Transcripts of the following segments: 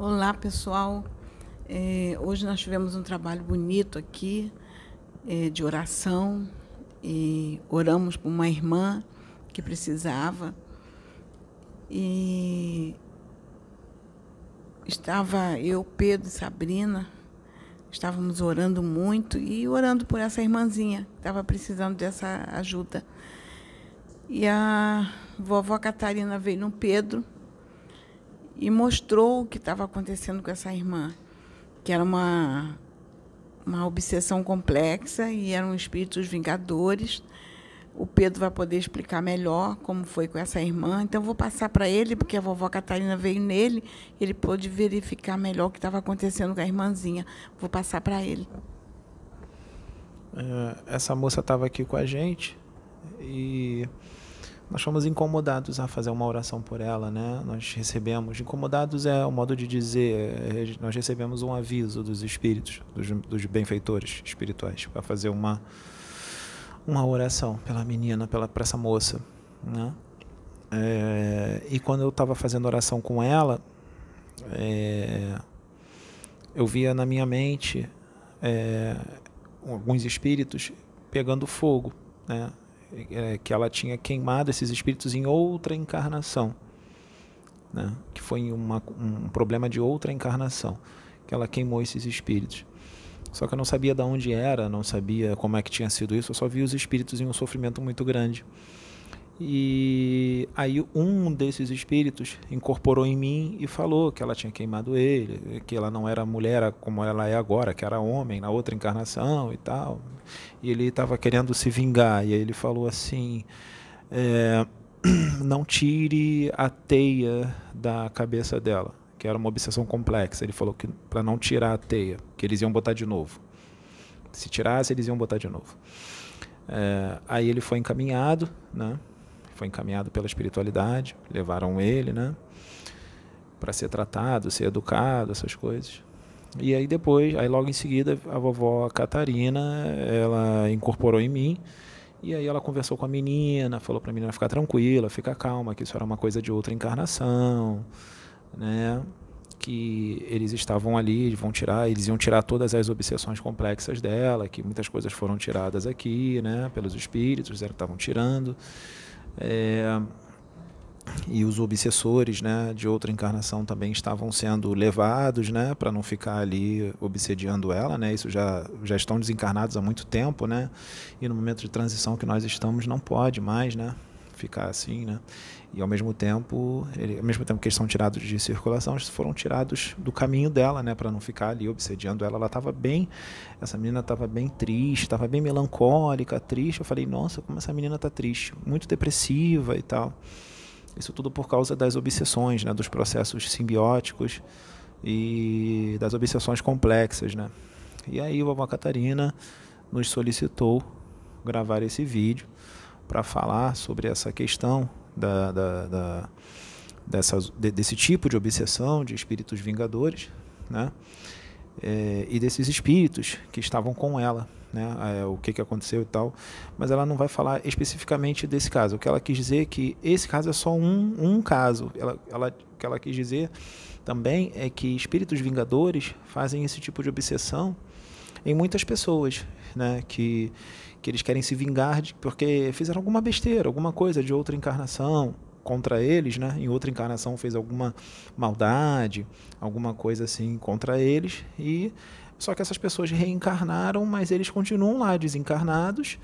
Olá, pessoal. Hoje nós tivemos um trabalho bonito aqui, de oração, e oramos por uma irmã que precisava e estava eu, Pedro e Sabrina, estávamos orando muito e orando por essa irmãzinha que estava precisando dessa ajuda. E a vovó Catarina veio no Pedro e mostrou o que estava acontecendo com essa irmã, que era uma obsessão complexa e eram espíritos vingadores. O Pedro vai poder explicar melhor como foi com essa irmã. Então, vou passar para ele, porque a vovó Catarina veio nele, ele pôde verificar melhor o que estava acontecendo com a irmãzinha. Vou passar para ele. Essa moça estava aqui com a gente e nós fomos incomodados a fazer uma oração por ela, né? Nós recebemos, incomodados é o modo de dizer, nós recebemos um aviso dos espíritos, dos benfeitores espirituais, para fazer uma oração pela menina, para essa moça, né? E quando eu estava fazendo oração com ela, eu via na minha mente alguns espíritos pegando fogo, né? Que ela tinha queimado esses espíritos em outra encarnação, né? Que foi um problema de outra encarnação, que ela queimou esses espíritos. Só que eu não sabia de onde era, não sabia como é que tinha sido isso, eu só vi os espíritos em um sofrimento muito grande. E aí um desses espíritos incorporou em mim e falou que ela tinha queimado ele, que ela não era mulher como ela é agora, que era homem na outra encarnação e tal. E ele estava querendo se vingar. E aí ele falou assim, não tire a teia da cabeça dela, que era uma obsessão complexa. Ele falou que para não tirar a teia, que eles iam botar de novo. Se tirasse, eles iam botar de novo. Aí ele foi encaminhado, né? Foi encaminhado pela espiritualidade, levaram ele, né, para ser tratado, ser educado, essas coisas. E aí depois, aí logo em seguida, a vovó Catarina, ela incorporou em mim, e aí ela conversou com a menina, falou para a menina ficar tranquila, ficar calma, que isso era uma coisa de outra encarnação, né, que eles estavam ali, eles iam tirar todas as obsessões complexas dela, que muitas coisas foram tiradas aqui, né, pelos espíritos, eles estavam tirando. E os obsessores, né, de outra encarnação também estavam sendo levados, né, para não ficar ali obsediando ela, né, isso já estão desencarnados há muito tempo, né, e no momento de transição que nós estamos não pode mais, né, ficar assim, né, e ao mesmo tempo que eles são tirados de circulação, eles foram tirados do caminho dela, né, para não ficar ali obsediando ela. Ela estava bem, essa menina estava bem triste, estava bem melancólica, triste. Eu falei, nossa, como essa menina está triste, muito depressiva e tal. Isso tudo por causa das obsessões, né, dos processos simbióticos e das obsessões complexas, né. E aí a vovó Catarina nos solicitou gravar esse vídeo para falar sobre essa questão desse tipo de obsessão de espíritos vingadores, né? E desses espíritos que estavam com ela, né? O que aconteceu e tal, mas ela não vai falar especificamente desse caso. O que ela quis dizer é que esse caso é só um caso. O que ela quis dizer também é que espíritos vingadores fazem esse tipo de obsessão em muitas pessoas, né? Que eles querem se vingar porque fizeram alguma besteira, alguma coisa de outra encarnação contra eles, né? Em outra encarnação fez alguma maldade, alguma coisa assim contra eles, e só que essas pessoas reencarnaram, mas eles continuam lá desencarnados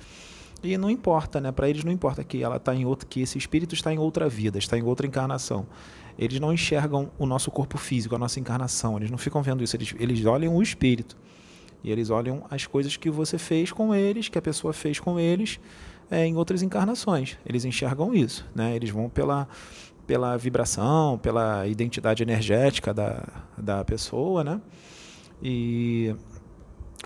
e não importa, né? Para eles não importa que ela tá em outro, que esse espírito está em outra vida, está em outra encarnação. Eles não enxergam o nosso corpo físico, a nossa encarnação, eles não ficam vendo isso, eles olham o espírito. E eles olham as coisas que você fez com eles, que a pessoa fez com eles em outras encarnações. Eles enxergam isso, né? Eles vão pela vibração, pela identidade energética da pessoa, né? E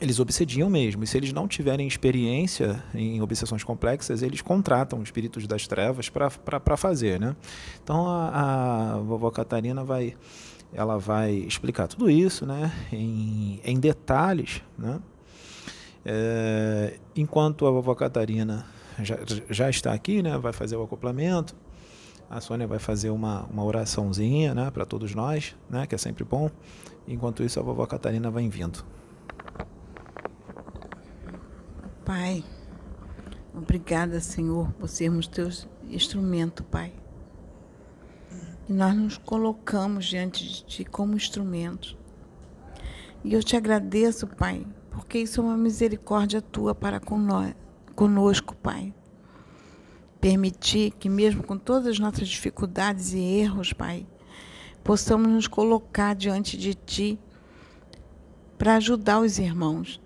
eles obsediam mesmo. E se eles não tiverem experiência em obsessões complexas, eles contratam espíritos das trevas para fazer, né? Então a vovó Catarina ela vai explicar tudo isso, né, em detalhes, né? Enquanto a vovó Catarina já está aqui, né, vai fazer o acoplamento, A Sônia vai fazer uma oraçãozinha, né, para todos nós, né, que é sempre bom. Enquanto isso, a vovó Catarina vai vindo. Pai, obrigada, Senhor, por sermos teus instrumentos, Pai. E nós nos colocamos diante de Ti como instrumentos. E eu te agradeço, Pai, porque isso é uma misericórdia Tua para conosco, Pai. Permitir que mesmo com todas as nossas dificuldades e erros, Pai, possamos nos colocar diante de Ti para ajudar os irmãos,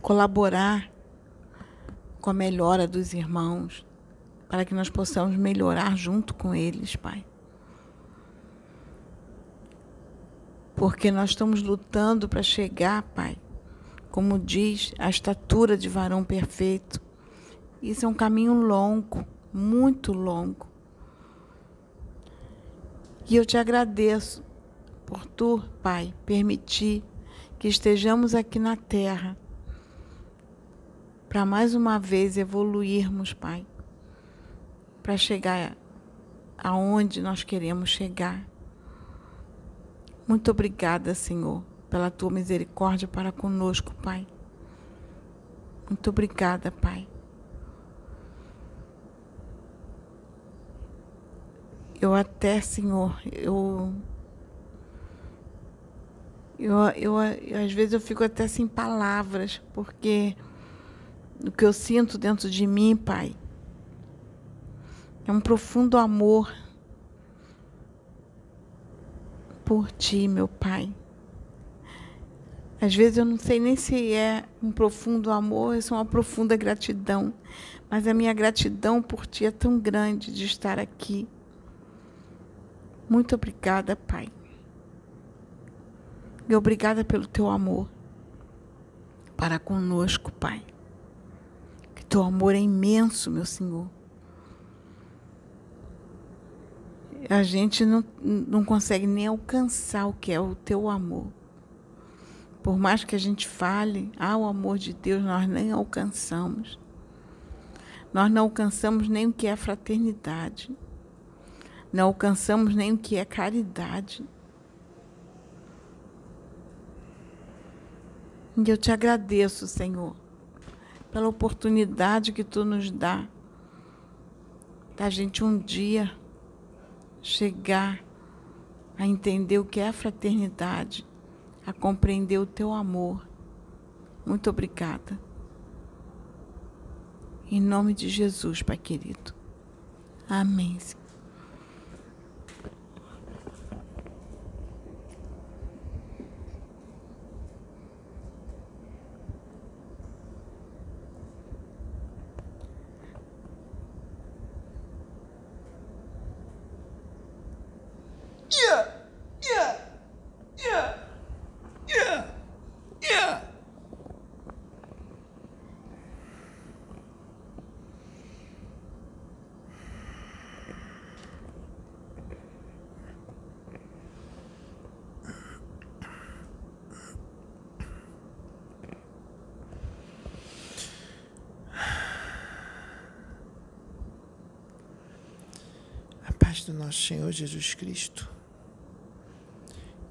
colaborar com a melhora dos irmãos, para que nós possamos melhorar junto com eles, Pai. Porque nós estamos lutando para chegar, Pai, como diz, à estatura de varão perfeito. Isso é um caminho longo, muito longo. E eu te agradeço por Tu, Pai, permitir que estejamos aqui na terra para mais uma vez evoluirmos, Pai, para chegar aonde nós queremos chegar. Muito obrigada, Senhor, pela Tua misericórdia para conosco, Pai. Muito obrigada, Pai. Eu até, Senhor, eu às vezes eu fico até sem palavras, porque o que eu sinto dentro de mim, Pai, é um profundo amor por Ti, meu Pai. Às vezes eu não sei nem se é um profundo amor, é só uma profunda gratidão, mas a minha gratidão por Ti é tão grande de estar aqui. Muito obrigada, Pai. E obrigada pelo Teu amor para conosco, Pai. Que Teu amor é imenso, meu Senhor. A gente não consegue nem alcançar o que é o Teu amor. Por mais que a gente fale, o amor de Deus, nós nem alcançamos. Nós não alcançamos nem o que é fraternidade. Não alcançamos nem o que é caridade. E eu te agradeço, Senhor, pela oportunidade que Tu nos dá da gente um dia chegar a entender o que é a fraternidade, a compreender o Teu amor. Muito obrigada. Em nome de Jesus, Pai querido. Amém, Senhor. Do nosso Senhor Jesus Cristo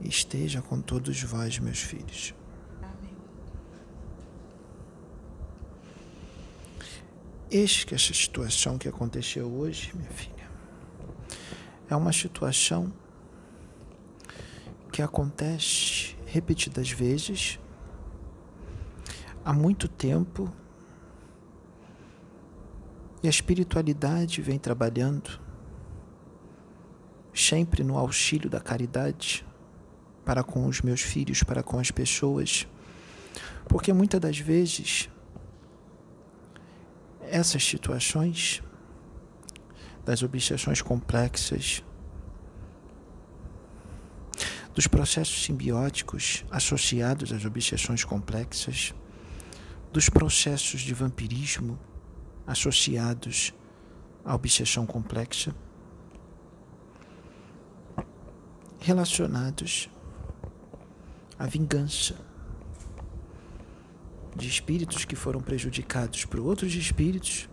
esteja com todos vós, meus filhos. Amém. Eis que essa situação que aconteceu hoje, minha filha, é uma situação que acontece repetidas vezes há muito tempo, e a espiritualidade vem trabalhando sempre no auxílio da caridade para com os meus filhos, para com as pessoas, porque muitas das vezes essas situações das obsessões complexas, dos processos simbióticos associados às obsessões complexas, dos processos de vampirismo associados à obsessão complexa, relacionados à vingança de espíritos que foram prejudicados por outros espíritos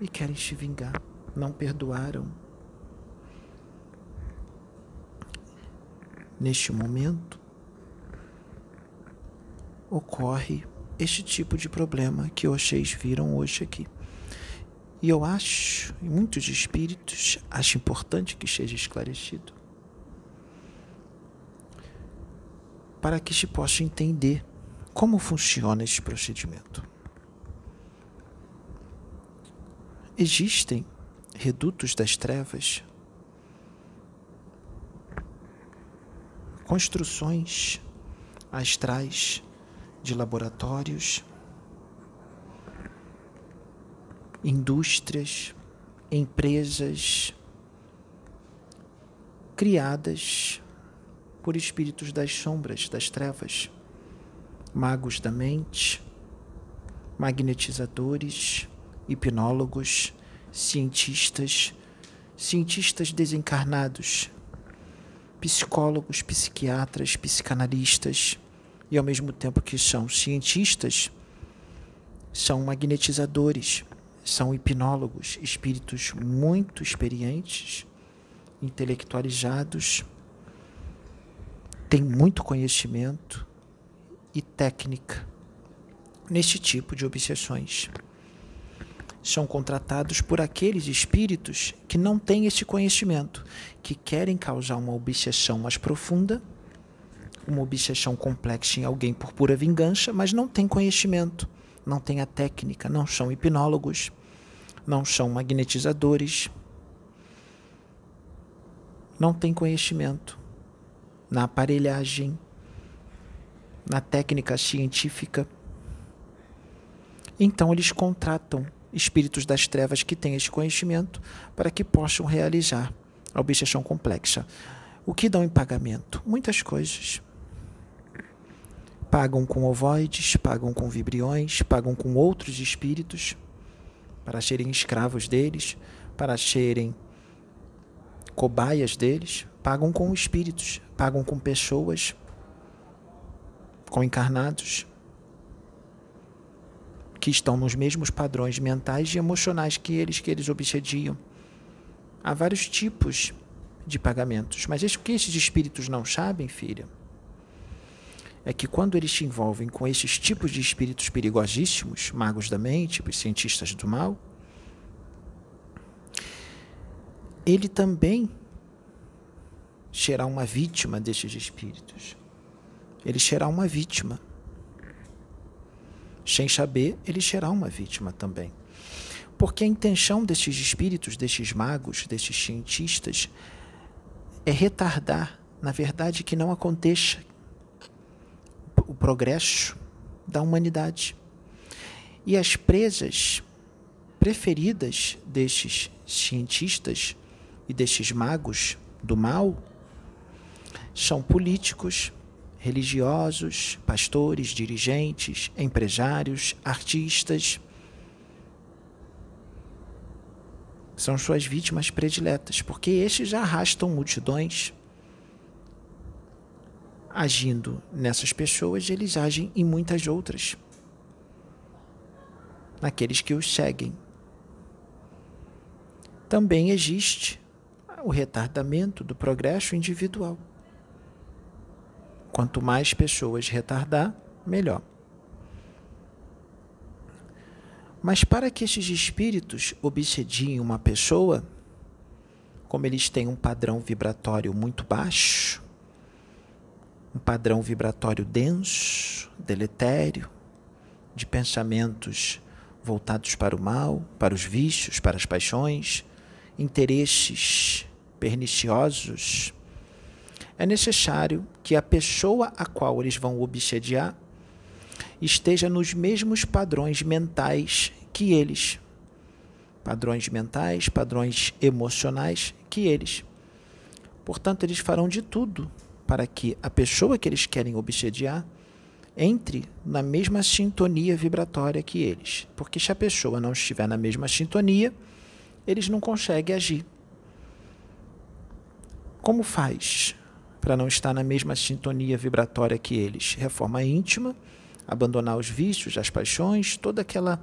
e querem se vingar não perdoaram. Neste momento, ocorre este tipo de problema que vocês viram hoje aqui. E eu acho, e muitos espíritos, acho importante que esteja esclarecido, para que se possa entender como funciona este procedimento. Existem redutos das trevas, construções astrais de laboratórios, indústrias, empresas criadas por espíritos das sombras, das trevas, magos da mente, magnetizadores, hipnólogos, cientistas desencarnados, psicólogos, psiquiatras, psicanalistas, e ao mesmo tempo que são cientistas, são magnetizadores, são hipnólogos, espíritos muito experientes, intelectualizados, têm muito conhecimento e técnica neste tipo de obsessões. São contratados por aqueles espíritos que não têm esse conhecimento, que querem causar uma obsessão mais profunda, uma obsessão complexa em alguém por pura vingança, mas não têm conhecimento, não têm a técnica, não são hipnólogos, não são magnetizadores, não têm conhecimento na aparelhagem, na técnica científica. Então eles contratam espíritos das trevas que têm esse conhecimento para que possam realizar a obsessão complexa. O que dão em pagamento? Muitas coisas. Pagam com ovoides, pagam com vibriões, pagam com outros espíritos para serem escravos deles, para serem cobaias deles, pagam com espíritos, pagam com pessoas, com encarnados que estão nos mesmos padrões mentais e emocionais que eles obsediam. Há vários tipos de pagamentos, mas o que esses espíritos não sabem, filha, é que quando eles se envolvem com esses tipos de espíritos perigosíssimos, magos da mente, cientistas do mal, ele também será uma vítima desses espíritos. Ele será uma vítima. Sem saber, ele será uma vítima também. Porque a intenção desses espíritos, desses magos, desses cientistas, é retardar, na verdade, que não aconteça o progresso da humanidade. E as presas preferidas destes cientistas e destes magos do mal são políticos, religiosos, pastores, dirigentes, empresários, artistas. São suas vítimas prediletas, porque estes já arrastam multidões. Agindo nessas pessoas, eles agem em muitas outras, naqueles que os seguem. Também existe o retardamento do progresso individual. Quanto mais pessoas retardar, melhor. Mas para que esses espíritos obsediem uma pessoa, como eles têm um padrão vibratório muito baixo, um padrão vibratório denso, deletério, de pensamentos voltados para o mal, para os vícios, para as paixões, interesses perniciosos, é necessário que a pessoa a qual eles vão obsediar esteja nos mesmos padrões mentais que eles, padrões mentais, padrões emocionais que eles. Portanto, eles farão de tudo para que a pessoa que eles querem obsediar entre na mesma sintonia vibratória que eles. Porque se a pessoa não estiver na mesma sintonia, eles não conseguem agir. Como faz para não estar na mesma sintonia vibratória que eles? Reforma íntima, abandonar os vícios, as paixões, toda aquela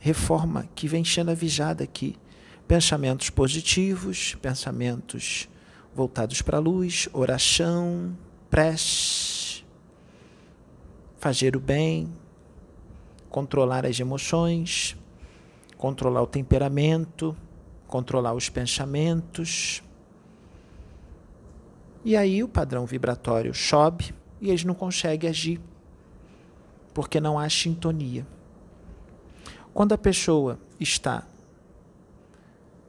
reforma que vem sendo avisada aqui, pensamentos positivos, pensamentos voltados para a luz, oração, prece, fazer o bem, controlar as emoções, controlar o temperamento, controlar os pensamentos. E aí o padrão vibratório sobe e eles não conseguem agir, porque não há sintonia. Quando a pessoa está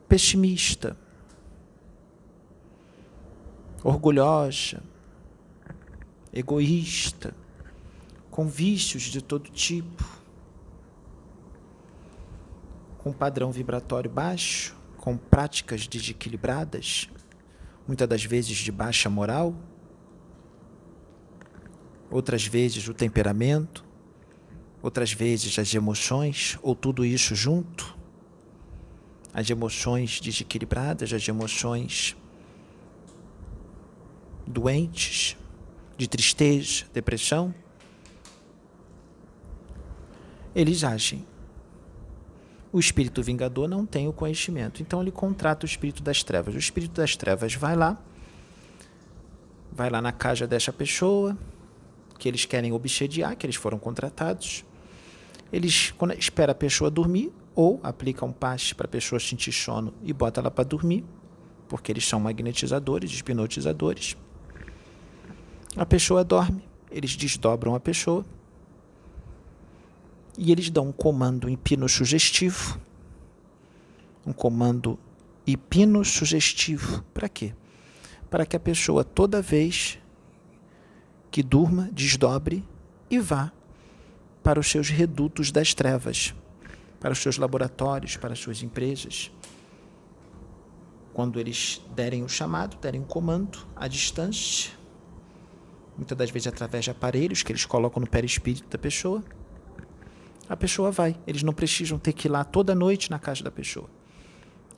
pessimista, orgulhosa, egoísta, com vícios de todo tipo, com padrão vibratório baixo, com práticas desequilibradas, muitas das vezes de baixa moral, outras vezes o temperamento, outras vezes as emoções, ou tudo isso junto, as emoções desequilibradas, as emoções doentes, de tristeza, depressão, eles agem. O espírito vingador não tem o conhecimento, então ele contrata o espírito das trevas. O espírito das trevas vai lá na casa dessa pessoa, que eles querem obsediar, que eles foram contratados. Eles esperam a pessoa dormir, ou aplicam um passe para a pessoa sentir sono e bota ela para dormir, porque eles são magnetizadores, hipnotizadores. A pessoa dorme, eles desdobram a pessoa e eles dão um comando hipnossugestivo. Um comando hipnossugestivo. Para quê? Para que a pessoa, toda vez que durma, desdobre e vá para os seus redutos das trevas, para os seus laboratórios, para as suas empresas. Quando eles derem o chamado, derem o comando, à distância, muitas das vezes através de aparelhos que eles colocam no perispírito da pessoa, a pessoa vai. Eles não precisam ter que ir lá toda noite na casa da pessoa.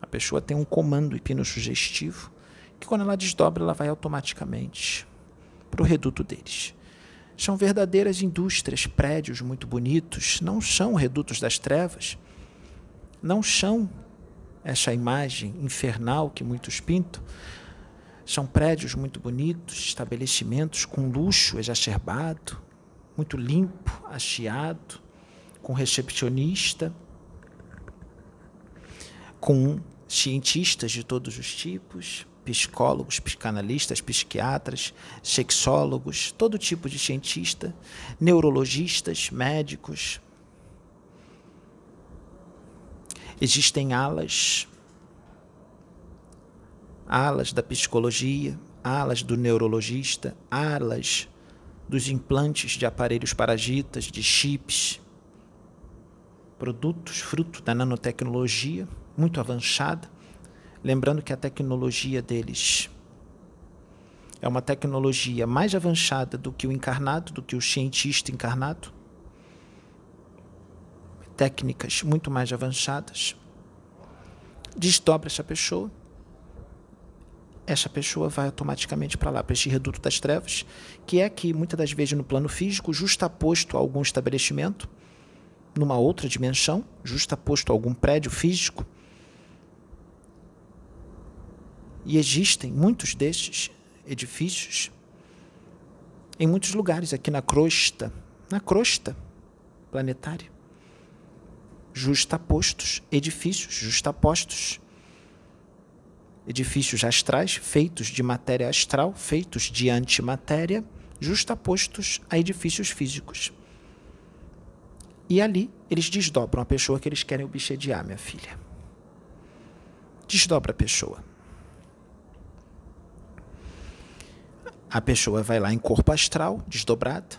A pessoa tem um comando hipnossugestivo, que quando ela desdobra, ela vai automaticamente para o reduto deles. São verdadeiras indústrias, prédios muito bonitos, não são redutos das trevas, não são essa imagem infernal que muitos pintam. São prédios muito bonitos, estabelecimentos com luxo exacerbado, muito limpo, acheado, com recepcionista, com cientistas de todos os tipos, psicólogos, psicanalistas, psiquiatras, sexólogos, todo tipo de cientista, neurologistas, médicos. Existem alas da psicologia, alas do neurologista, alas dos implantes de aparelhos parasitas, de chips, produtos fruto da nanotecnologia muito avançada. Lembrando que a tecnologia deles é uma tecnologia mais avançada do que o encarnado, do que o cientista encarnado. Técnicas muito mais avançadas, desdobra essa pessoa vai automaticamente para lá, para esse reduto das trevas, que é aqui, muitas das vezes no plano físico, justaposto a algum estabelecimento, numa outra dimensão, justaposto a algum prédio físico, e existem muitos destes edifícios em muitos lugares aqui na crosta planetária. Justapostos, edifícios justapostos, edifícios astrais feitos de matéria astral, feitos de antimatéria, justapostos a edifícios físicos. E ali eles desdobram a pessoa que eles querem obsediar, minha filha. Desdobra a pessoa. A pessoa vai lá em corpo astral, desdobrada.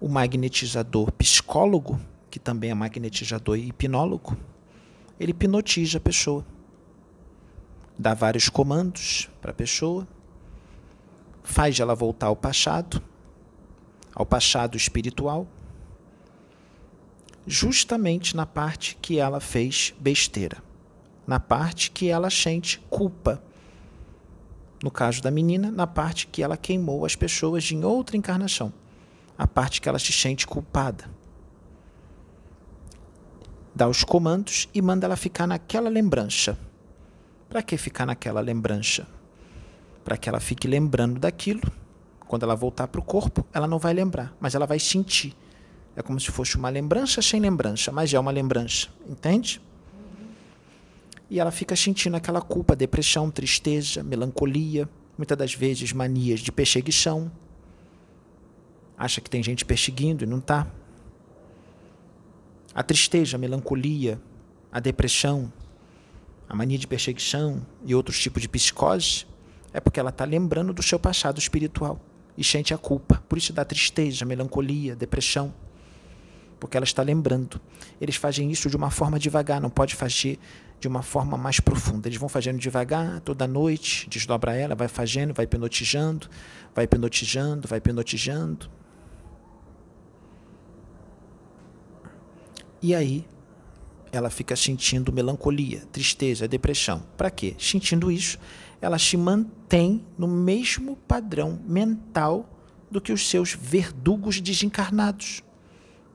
O magnetizador psicólogo, que também é magnetizador e hipnólogo, ele hipnotiza a pessoa, dá vários comandos para a pessoa, faz ela voltar ao passado espiritual, justamente na parte que ela fez besteira, na parte que ela sente culpa. No caso da menina, na parte que ela queimou as pessoas em outra encarnação, a parte que ela se sente culpada. dá os comandos e manda ela ficar naquela lembrança. Para que ficar naquela lembrança? Para que ela fique lembrando daquilo. Quando ela voltar para o corpo, ela não vai lembrar, mas ela vai sentir. É como se fosse uma lembrança sem lembrança, mas é uma lembrança, entende? E ela fica sentindo aquela culpa, depressão, tristeza, melancolia, muitas das vezes manias de perseguição. Acha que tem gente perseguindo e não está. A tristeza, a melancolia, a depressão, a mania de perseguição e outros tipos de psicose é porque ela está lembrando do seu passado espiritual e sente a culpa. Por isso dá tristeza, melancolia, depressão, porque ela está lembrando. Eles fazem isso de uma forma devagar, não pode fazer de uma forma mais profunda. Eles vão fazendo devagar, toda noite, desdobra ela, vai fazendo, vai hipnotizando, vai hipnotizando, vai hipnotizando. E aí ela fica sentindo melancolia, tristeza, depressão. Para quê? Sentindo isso, ela se mantém no mesmo padrão mental do que os seus verdugos desencarnados,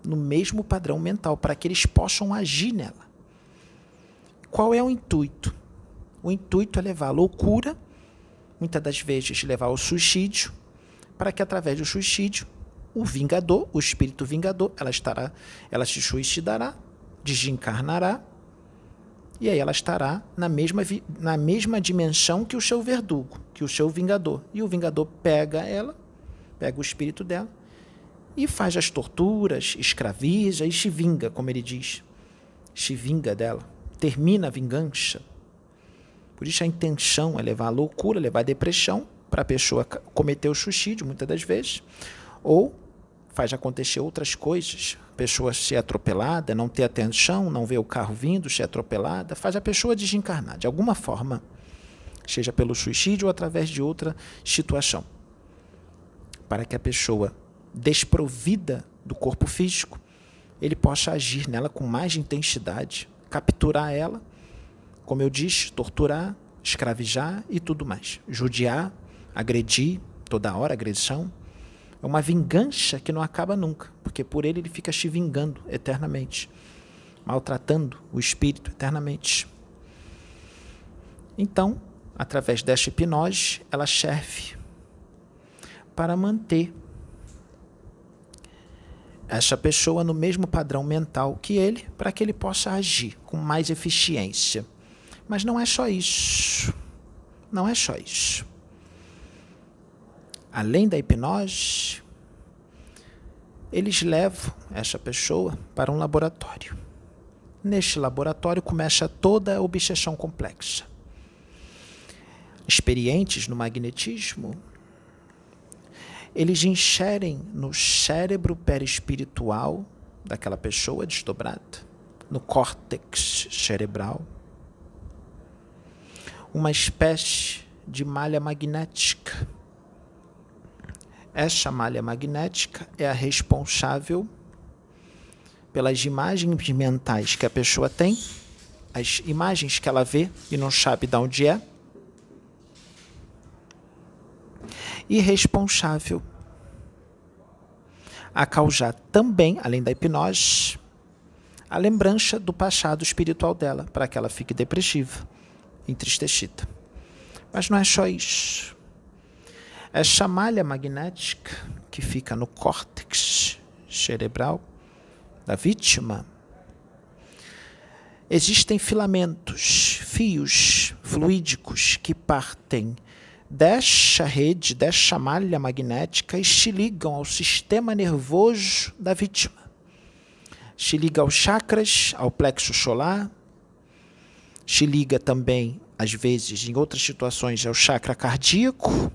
no mesmo padrão mental, para que eles possam agir nela. Qual é o intuito? O intuito é levar à loucura, muitas das vezes levar ao suicídio, para que através do suicídio, o vingador, o espírito vingador, ela se suicidará, desencarnará, e aí ela estará na mesma dimensão que o seu verdugo, que o seu vingador. E o vingador pega ela, pega o espírito dela e faz as torturas, escraviza e se vinga, como ele diz. Se vinga dela, termina a vingança. Por isso a intenção é levar a loucura, levar a depressão para a pessoa cometer o suicídio, muitas das vezes, ou faz acontecer outras coisas, a pessoa ser atropelada, não ter atenção, não ver o carro vindo, ser atropelada, faz a pessoa desencarnar, de alguma forma, seja pelo suicídio ou através de outra situação, para que a pessoa desprovida do corpo físico, ele possa agir nela com mais intensidade, capturar ela, como eu disse, torturar, escravizar e tudo mais, judiar, agredir, toda hora agressão. É uma vingança que não acaba nunca, porque por ele fica se vingando eternamente, maltratando o espírito eternamente. Então, através desta hipnose, ela serve para manter essa pessoa no mesmo padrão mental que ele, para que ele possa agir com mais eficiência. Mas não é só isso. Não é só isso. Além da hipnose, eles levam essa pessoa para um laboratório. Neste laboratório começa toda a obsessão complexa. Experientes no magnetismo, eles inserem no cérebro perispiritual daquela pessoa desdobrada, no córtex cerebral, uma espécie de malha magnética. Essa malha magnética é a responsável pelas imagens mentais que a pessoa tem, as imagens que ela vê e não sabe de onde é, e responsável a causar também, além da hipnose, a lembrança do passado espiritual dela, para que ela fique depressiva, entristecida. Mas não é só isso. Essa malha magnética que fica no córtex cerebral da vítima, existem filamentos, fios fluídicos que partem dessa rede, dessa malha magnética e se ligam ao sistema nervoso da vítima. Se liga aos chakras, ao plexo solar, se liga também, às vezes, em outras situações, ao chakra cardíaco.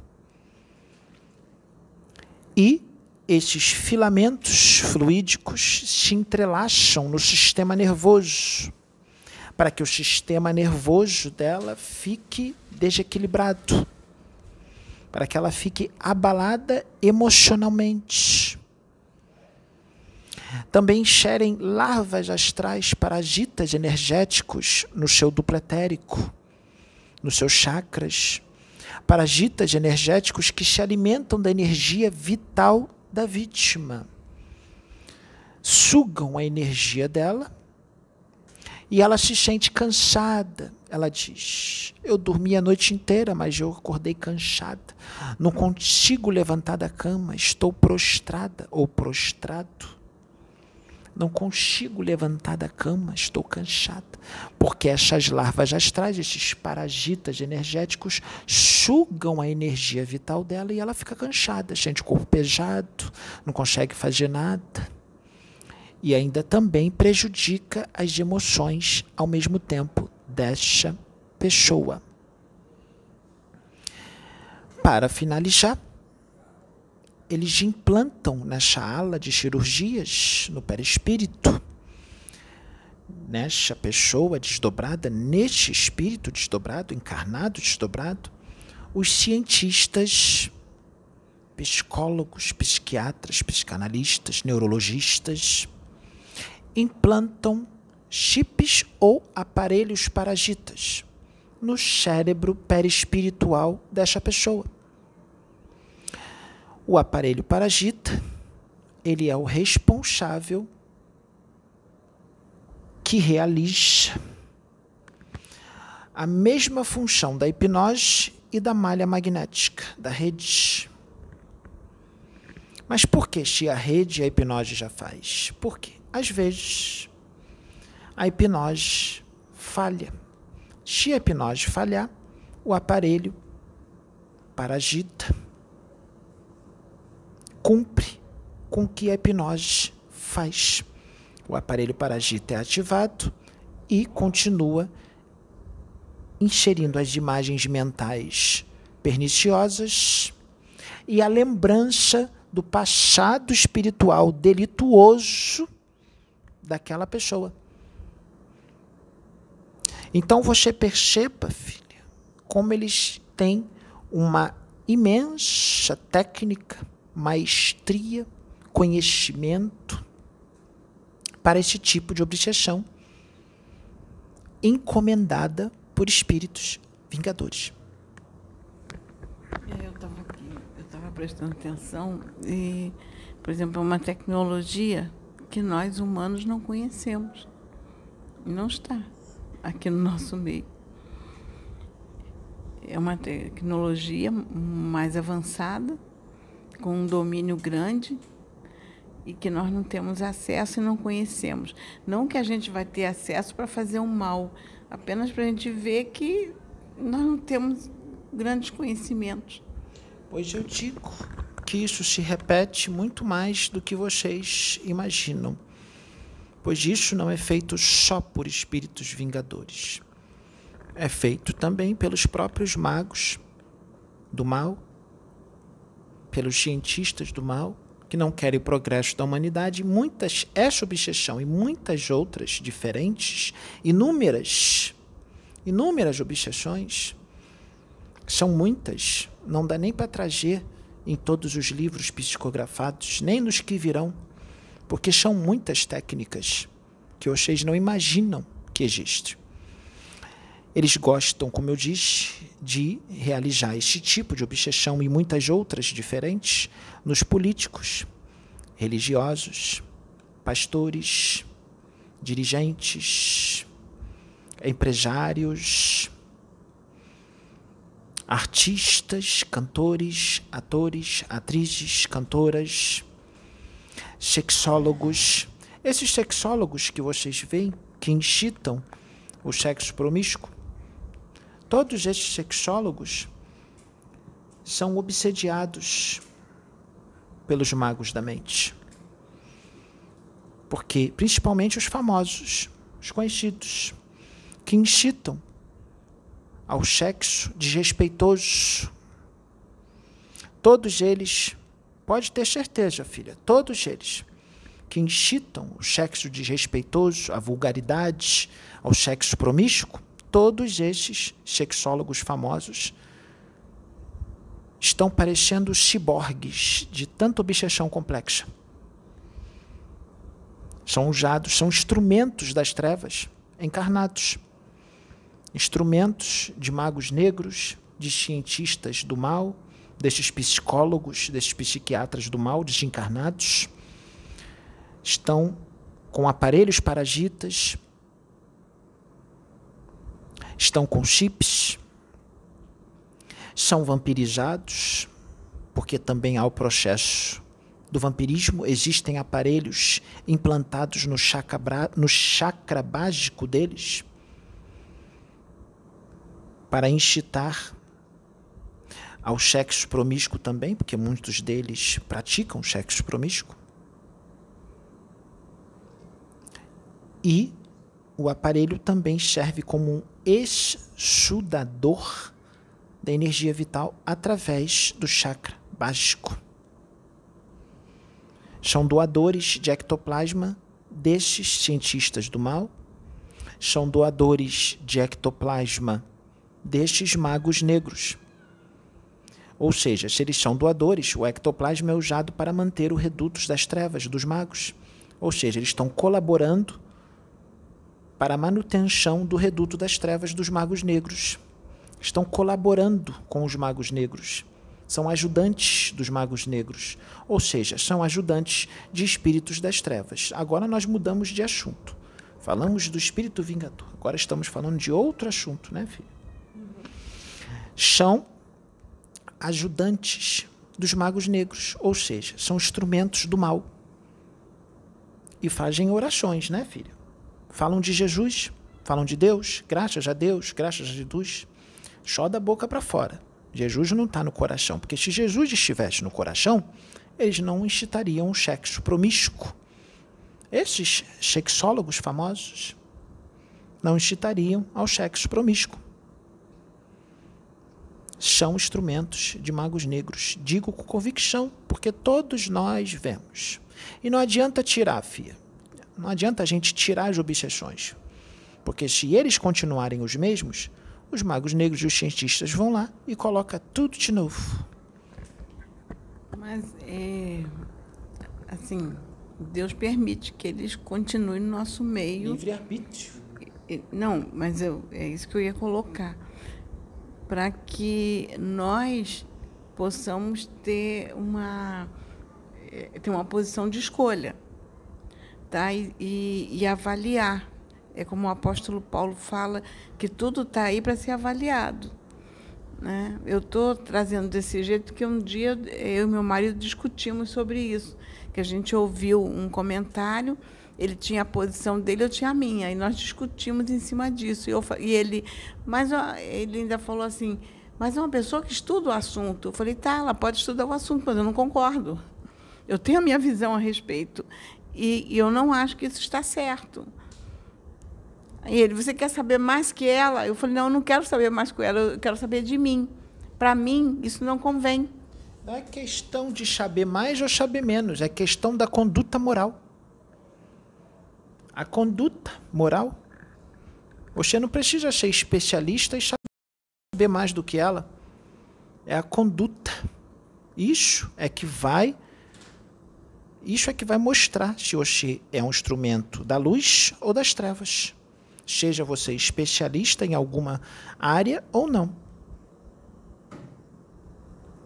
E esses filamentos fluídicos se entrelaçam no sistema nervoso, para que o sistema nervoso dela fique desequilibrado, para que ela fique abalada emocionalmente. Também inserem larvas astrais, parasitas energéticos no seu duplo etérico, nos seus chakras, parasitas energéticos que se alimentam da energia vital da vítima, sugam a energia dela E ela se sente cansada. Ela diz, eu dormi a noite inteira, mas eu acordei cansada. Não consigo levantar da cama, estou prostrada ou prostrado. Não consigo levantar da cama, estou cansada. Porque essas larvas astrais, esses parasitas energéticos, sugam a energia vital dela e ela fica cansada, sente o corpo pesado, não consegue fazer nada. E ainda também prejudica as emoções ao mesmo tempo desta pessoa. Para finalizar, eles implantam nessa ala de cirurgias no perispírito, nessa pessoa desdobrada, neste espírito desdobrado, encarnado desdobrado, os cientistas, psicólogos, psiquiatras, psicanalistas, neurologistas, implantam chips ou aparelhos parasitas no cérebro perispiritual dessa pessoa. O aparelho parasita, ele é o responsável que realiza a mesma função da hipnose e da malha magnética, da rede. Mas por que se a rede e a hipnose já faz? Porque às vezes a hipnose falha. Se a hipnose falhar, o aparelho parasita cumpre com o que a hipnose faz. O aparelho parasita é ativado e continua inserindo as imagens mentais perniciosas e a lembrança do passado espiritual delituoso daquela pessoa. Então você perceba, filha, como eles têm uma imensa técnica, maestria, conhecimento para esse tipo de obsessão encomendada por espíritos vingadores. Eu estava prestando atenção e, por exemplo, é uma tecnologia que nós humanos não conhecemos e não está aqui no nosso meio. É uma tecnologia mais avançada, com um domínio grande e que nós não temos acesso e não conhecemos. Não que a gente vai ter acesso para fazer um mal, apenas para a gente ver que nós não temos grandes conhecimentos. Pois eu digo que isso se repete muito mais do que vocês imaginam, pois isso não é feito só por espíritos vingadores. É feito também pelos próprios magos do mal, pelos cientistas do mal, que não querem o progresso da humanidade. Muitas, essa obsessão e muitas outras diferentes, inúmeras obsessões, são muitas, não dá nem para trazer em todos os livros psicografados, nem nos que virão, porque são muitas técnicas que vocês não imaginam que existem. Eles gostam, como eu disse, de realizar esse tipo de obsessão e muitas outras diferentes nos políticos, religiosos, pastores, dirigentes, empresários, artistas, cantores, atores, atrizes, cantoras, sexólogos. Esses sexólogos que vocês veem, que incitam o sexo promíscuo, todos esses sexólogos são obsediados pelos magos da mente. Porque, principalmente os famosos, os conhecidos, que incitam ao sexo desrespeitoso. Todos eles, pode ter certeza, filha, todos eles que incitam o sexo desrespeitoso, a vulgaridade, ao sexo promíscuo, todos esses sexólogos famosos estão parecendo ciborgues de tanta obsessão complexa. São usados, são instrumentos das trevas encarnados, instrumentos de magos negros, de cientistas do mal, desses psicólogos, desses psiquiatras do mal desencarnados. Estão com aparelhos parasitas estão com chips, são vampirizados, porque também há o processo do vampirismo, existem aparelhos implantados no chakra básico deles para incitar ao sexo promíscuo também, porque muitos deles praticam sexo promíscuo. E o aparelho também serve como um exsudador da energia vital através do chakra básico. São doadores de ectoplasma desses cientistas do mal, são doadores de ectoplasma destes magos negros. Ou seja, se eles são doadores, o ectoplasma é usado para manter o reduto das trevas dos magos. Ou seja, eles estão colaborando para a manutenção do reduto das trevas dos magos negros. Estão colaborando com os magos negros. São ajudantes dos magos negros, ou seja, são ajudantes de espíritos das trevas. Agora nós mudamos de assunto. Falamos do espírito vingador. Agora estamos falando de outro assunto, né, filho? São ajudantes dos magos negros, ou seja, são instrumentos do mal. E fazem orações, né, filho? Falam de Jesus, falam de Deus, graças a Deus, graças a Jesus. Só da boca para fora. Jesus não está no coração, porque se Jesus estivesse no coração, eles não incitariam o sexo promíscuo. Esses sexólogos famosos não incitariam ao sexo promíscuo. São instrumentos de magos negros. Digo com convicção, porque todos nós vemos. E não adianta tirar, filha. Não adianta a gente tirar as obsessões, porque se eles continuarem os mesmos, os magos negros e os cientistas vão lá e colocam tudo de novo. Mas, assim, Deus permite que eles continuem no nosso meio. Livre-arbítrio. Não, mas é isso que eu ia colocar. Para que nós possamos ter uma posição de escolha, tá? E avaliar. É como o apóstolo Paulo fala, que tudo está aí para ser avaliado, né? Eu estou trazendo desse jeito que um dia eu e meu marido discutimos sobre isso, que a gente ouviu um comentário, ele tinha a posição dele, eu tinha a minha, e nós discutimos em cima disso. E ele ainda falou assim, mas é uma pessoa que estuda o assunto. Eu falei, tá, ela pode estudar o assunto, mas eu não concordo. Eu tenho a minha visão a respeito, e eu não acho que isso está certo. E ele, você quer saber mais que ela? Eu falei, não, eu não quero saber mais que ela, eu quero saber de mim. Para mim, isso não convém. Não é questão de saber mais ou saber menos, é questão da conduta moral. A conduta moral. Você não precisa ser especialista e saber mais do que ela. É a conduta. Isso é que vai mostrar se você é um instrumento da luz ou das trevas. Seja você especialista em alguma área ou não.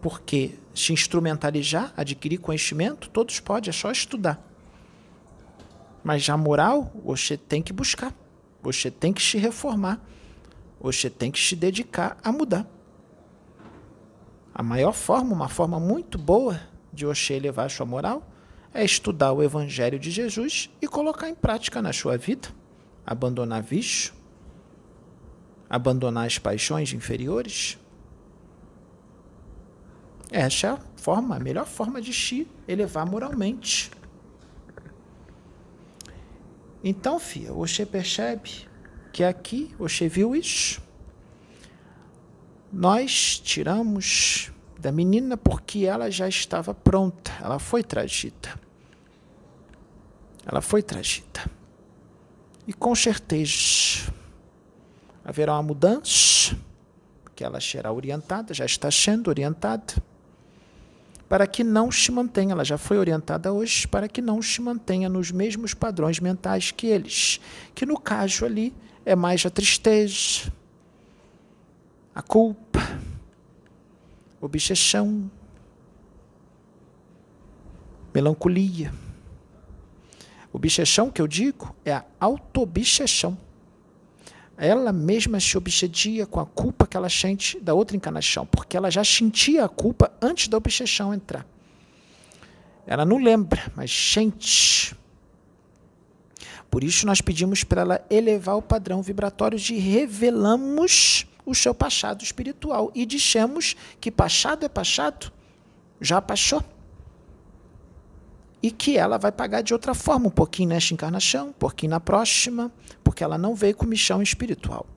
Porque se instrumentalizar, adquirir conhecimento, todos podem, é só estudar. Mas a moral, você tem que buscar. Você tem que se reformar. Você tem que se dedicar a mudar. A maior forma, uma forma muito boa de você elevar a sua moral, é estudar o Evangelho de Jesus e colocar em prática na sua vida. Abandonar vício, abandonar as paixões inferiores. Essa é a forma, a melhor forma de se elevar moralmente. Então, filha, você percebe que aqui, você viu isso? Nós tiramos da menina porque ela já estava pronta, ela foi trazida. Ela foi trazida. E com certeza haverá uma mudança, porque ela será orientada, já está sendo orientada, para que não se mantenha, ela já foi orientada hoje, para que não se mantenha nos mesmos padrões mentais que eles, que no caso ali é mais a tristeza, a culpa, a obsessão, melancolia. Obsessão, que eu digo, é a auto-obsessão. Ela mesma se obsedia com a culpa que ela sente da outra encarnação, porque ela já sentia a culpa antes da obsessão entrar. Ela não lembra, mas sente. Por isso nós pedimos para ela elevar o padrão vibratório e revelamos o seu passado espiritual. E dissemos que passado é passado, já passou. E que ela vai pagar de outra forma, um pouquinho nesta encarnação, um pouquinho na próxima, porque ela não veio com missão espiritual.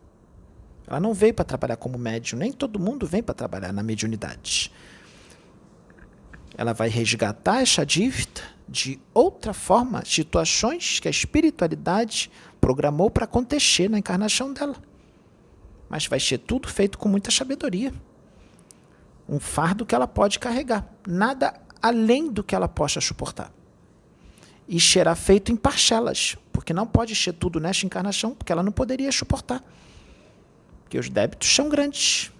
Ela não veio para trabalhar como médium, nem todo mundo vem para trabalhar na mediunidade. Ela vai resgatar essa dívida de outra forma, situações que a espiritualidade programou para acontecer na encarnação dela. Mas vai ser tudo feito com muita sabedoria. Um fardo que ela pode carregar, nada além do que ela possa suportar. E será feito em parcelas, porque não pode ser tudo nesta encarnação, porque ela não poderia suportar, porque os débitos são grandes.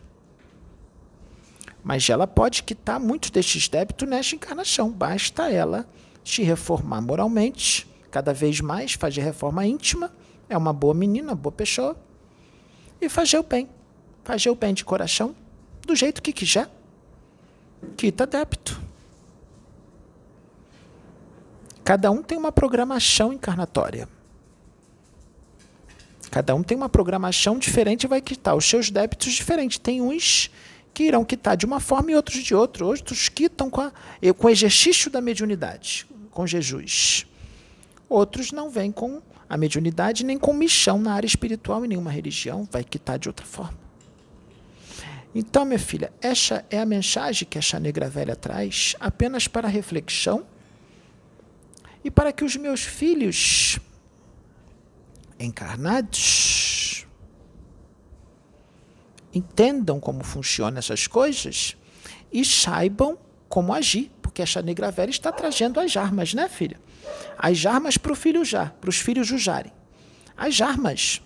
Mas ela pode quitar muitos destes débitos nesta encarnação, basta ela se reformar moralmente, cada vez mais fazer reforma íntima, é uma boa menina, uma boa pessoa, e fazer o bem de coração, do jeito que quiser, quita débito. Cada um tem uma programação encarnatória. Cada um tem uma programação diferente e vai quitar os seus débitos diferentes. Tem uns que irão quitar de uma forma e outros de outra. Outros quitam com o exercício da mediunidade, com Jesus. Outros não vêm com a mediunidade nem com missão na área espiritual e nenhuma religião. Vai quitar de outra forma. Então, minha filha, essa é a mensagem que essa negra velha traz apenas para reflexão. E para que os meus filhos encarnados entendam como funcionam essas coisas e saibam como agir, porque essa negra velha está trazendo as armas, né, filha? As armas para o filho usar, para os filhos usarem. As armas.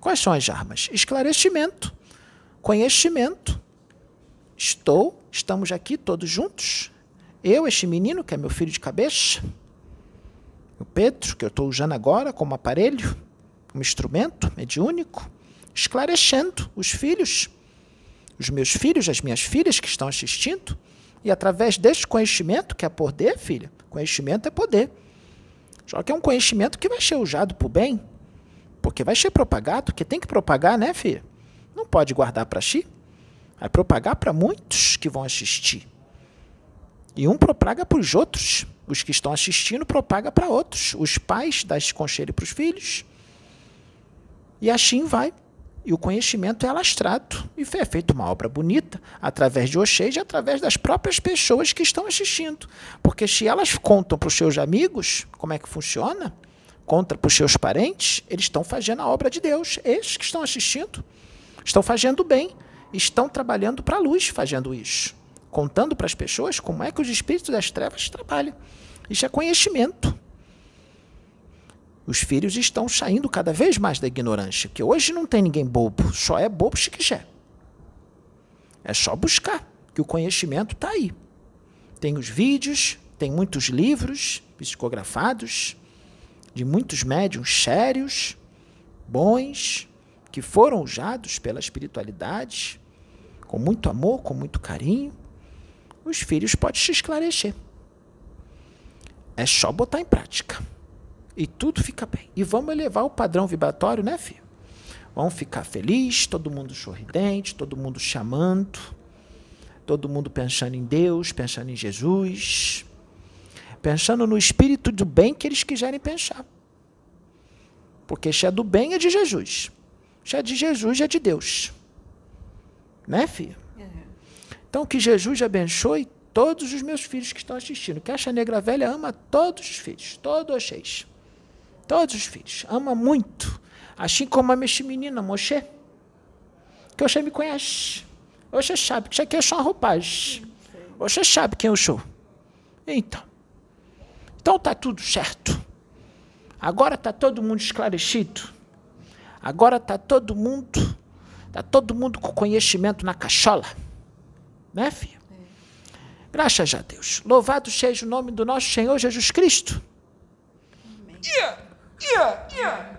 Quais são as armas? Esclarecimento, conhecimento. Estamos aqui todos juntos. Eu, este menino, que é meu filho de cabeça, o Pedro, que eu estou usando agora como aparelho, como instrumento mediúnico, esclarecendo os filhos, os meus filhos, as minhas filhas que estão assistindo, e através deste conhecimento, que é poder, filha, conhecimento é poder, só que é um conhecimento que vai ser usado para o bem, porque vai ser propagado, porque tem que propagar, né, filha? Não pode guardar para si, vai propagar para muitos que vão assistir. E um propaga para os outros. Os que estão assistindo propaga para outros. Os pais dão esse conselho para os filhos. E assim vai. E o conhecimento é alastrado. E é feita uma obra bonita, através de vocês e através das próprias pessoas que estão assistindo. Porque se elas contam para os seus amigos como é que funciona, contam para os seus parentes, eles estão fazendo a obra de Deus. Esses que estão assistindo estão fazendo o bem. Estão trabalhando para a luz fazendo isso. Contando para as pessoas como é que os espíritos das trevas trabalham. Isso é conhecimento. Os filhos estão saindo cada vez mais da ignorância, que hoje não tem ninguém bobo, só é bobo se quiser. É só buscar, que o conhecimento está aí. Tem os vídeos, tem muitos livros psicografados, de muitos médiuns sérios, bons, que foram usados pela espiritualidade, com muito amor, com muito carinho. Os filhos podem se esclarecer. É só botar em prática. E tudo fica bem. E vamos elevar o padrão vibratório, né, filho? Vamos ficar felizes, todo mundo sorridente, todo mundo se amando, todo mundo pensando em Deus, pensando em Jesus, pensando no espírito do bem que eles quiserem pensar. Porque se é do bem, é de Jesus. Se é de Jesus, é de Deus. Né, filho? Então, que Jesus abençoe todos os meus filhos que estão assistindo. Que essa negra velha ama todos os filhos, todos vocês. Todos os filhos. Ama muito. Assim como ama esse menino, Moshe. Que você me conhece. Você sabe que isso aqui é só uma roupagem. Você sabe quem eu sou. Então tá tudo certo. Agora tá todo mundo esclarecido. Agora tá todo mundo com conhecimento na cachola. Né, filho? É. Graças a Deus. Louvado seja o nome do nosso Senhor Jesus Cristo. Amém.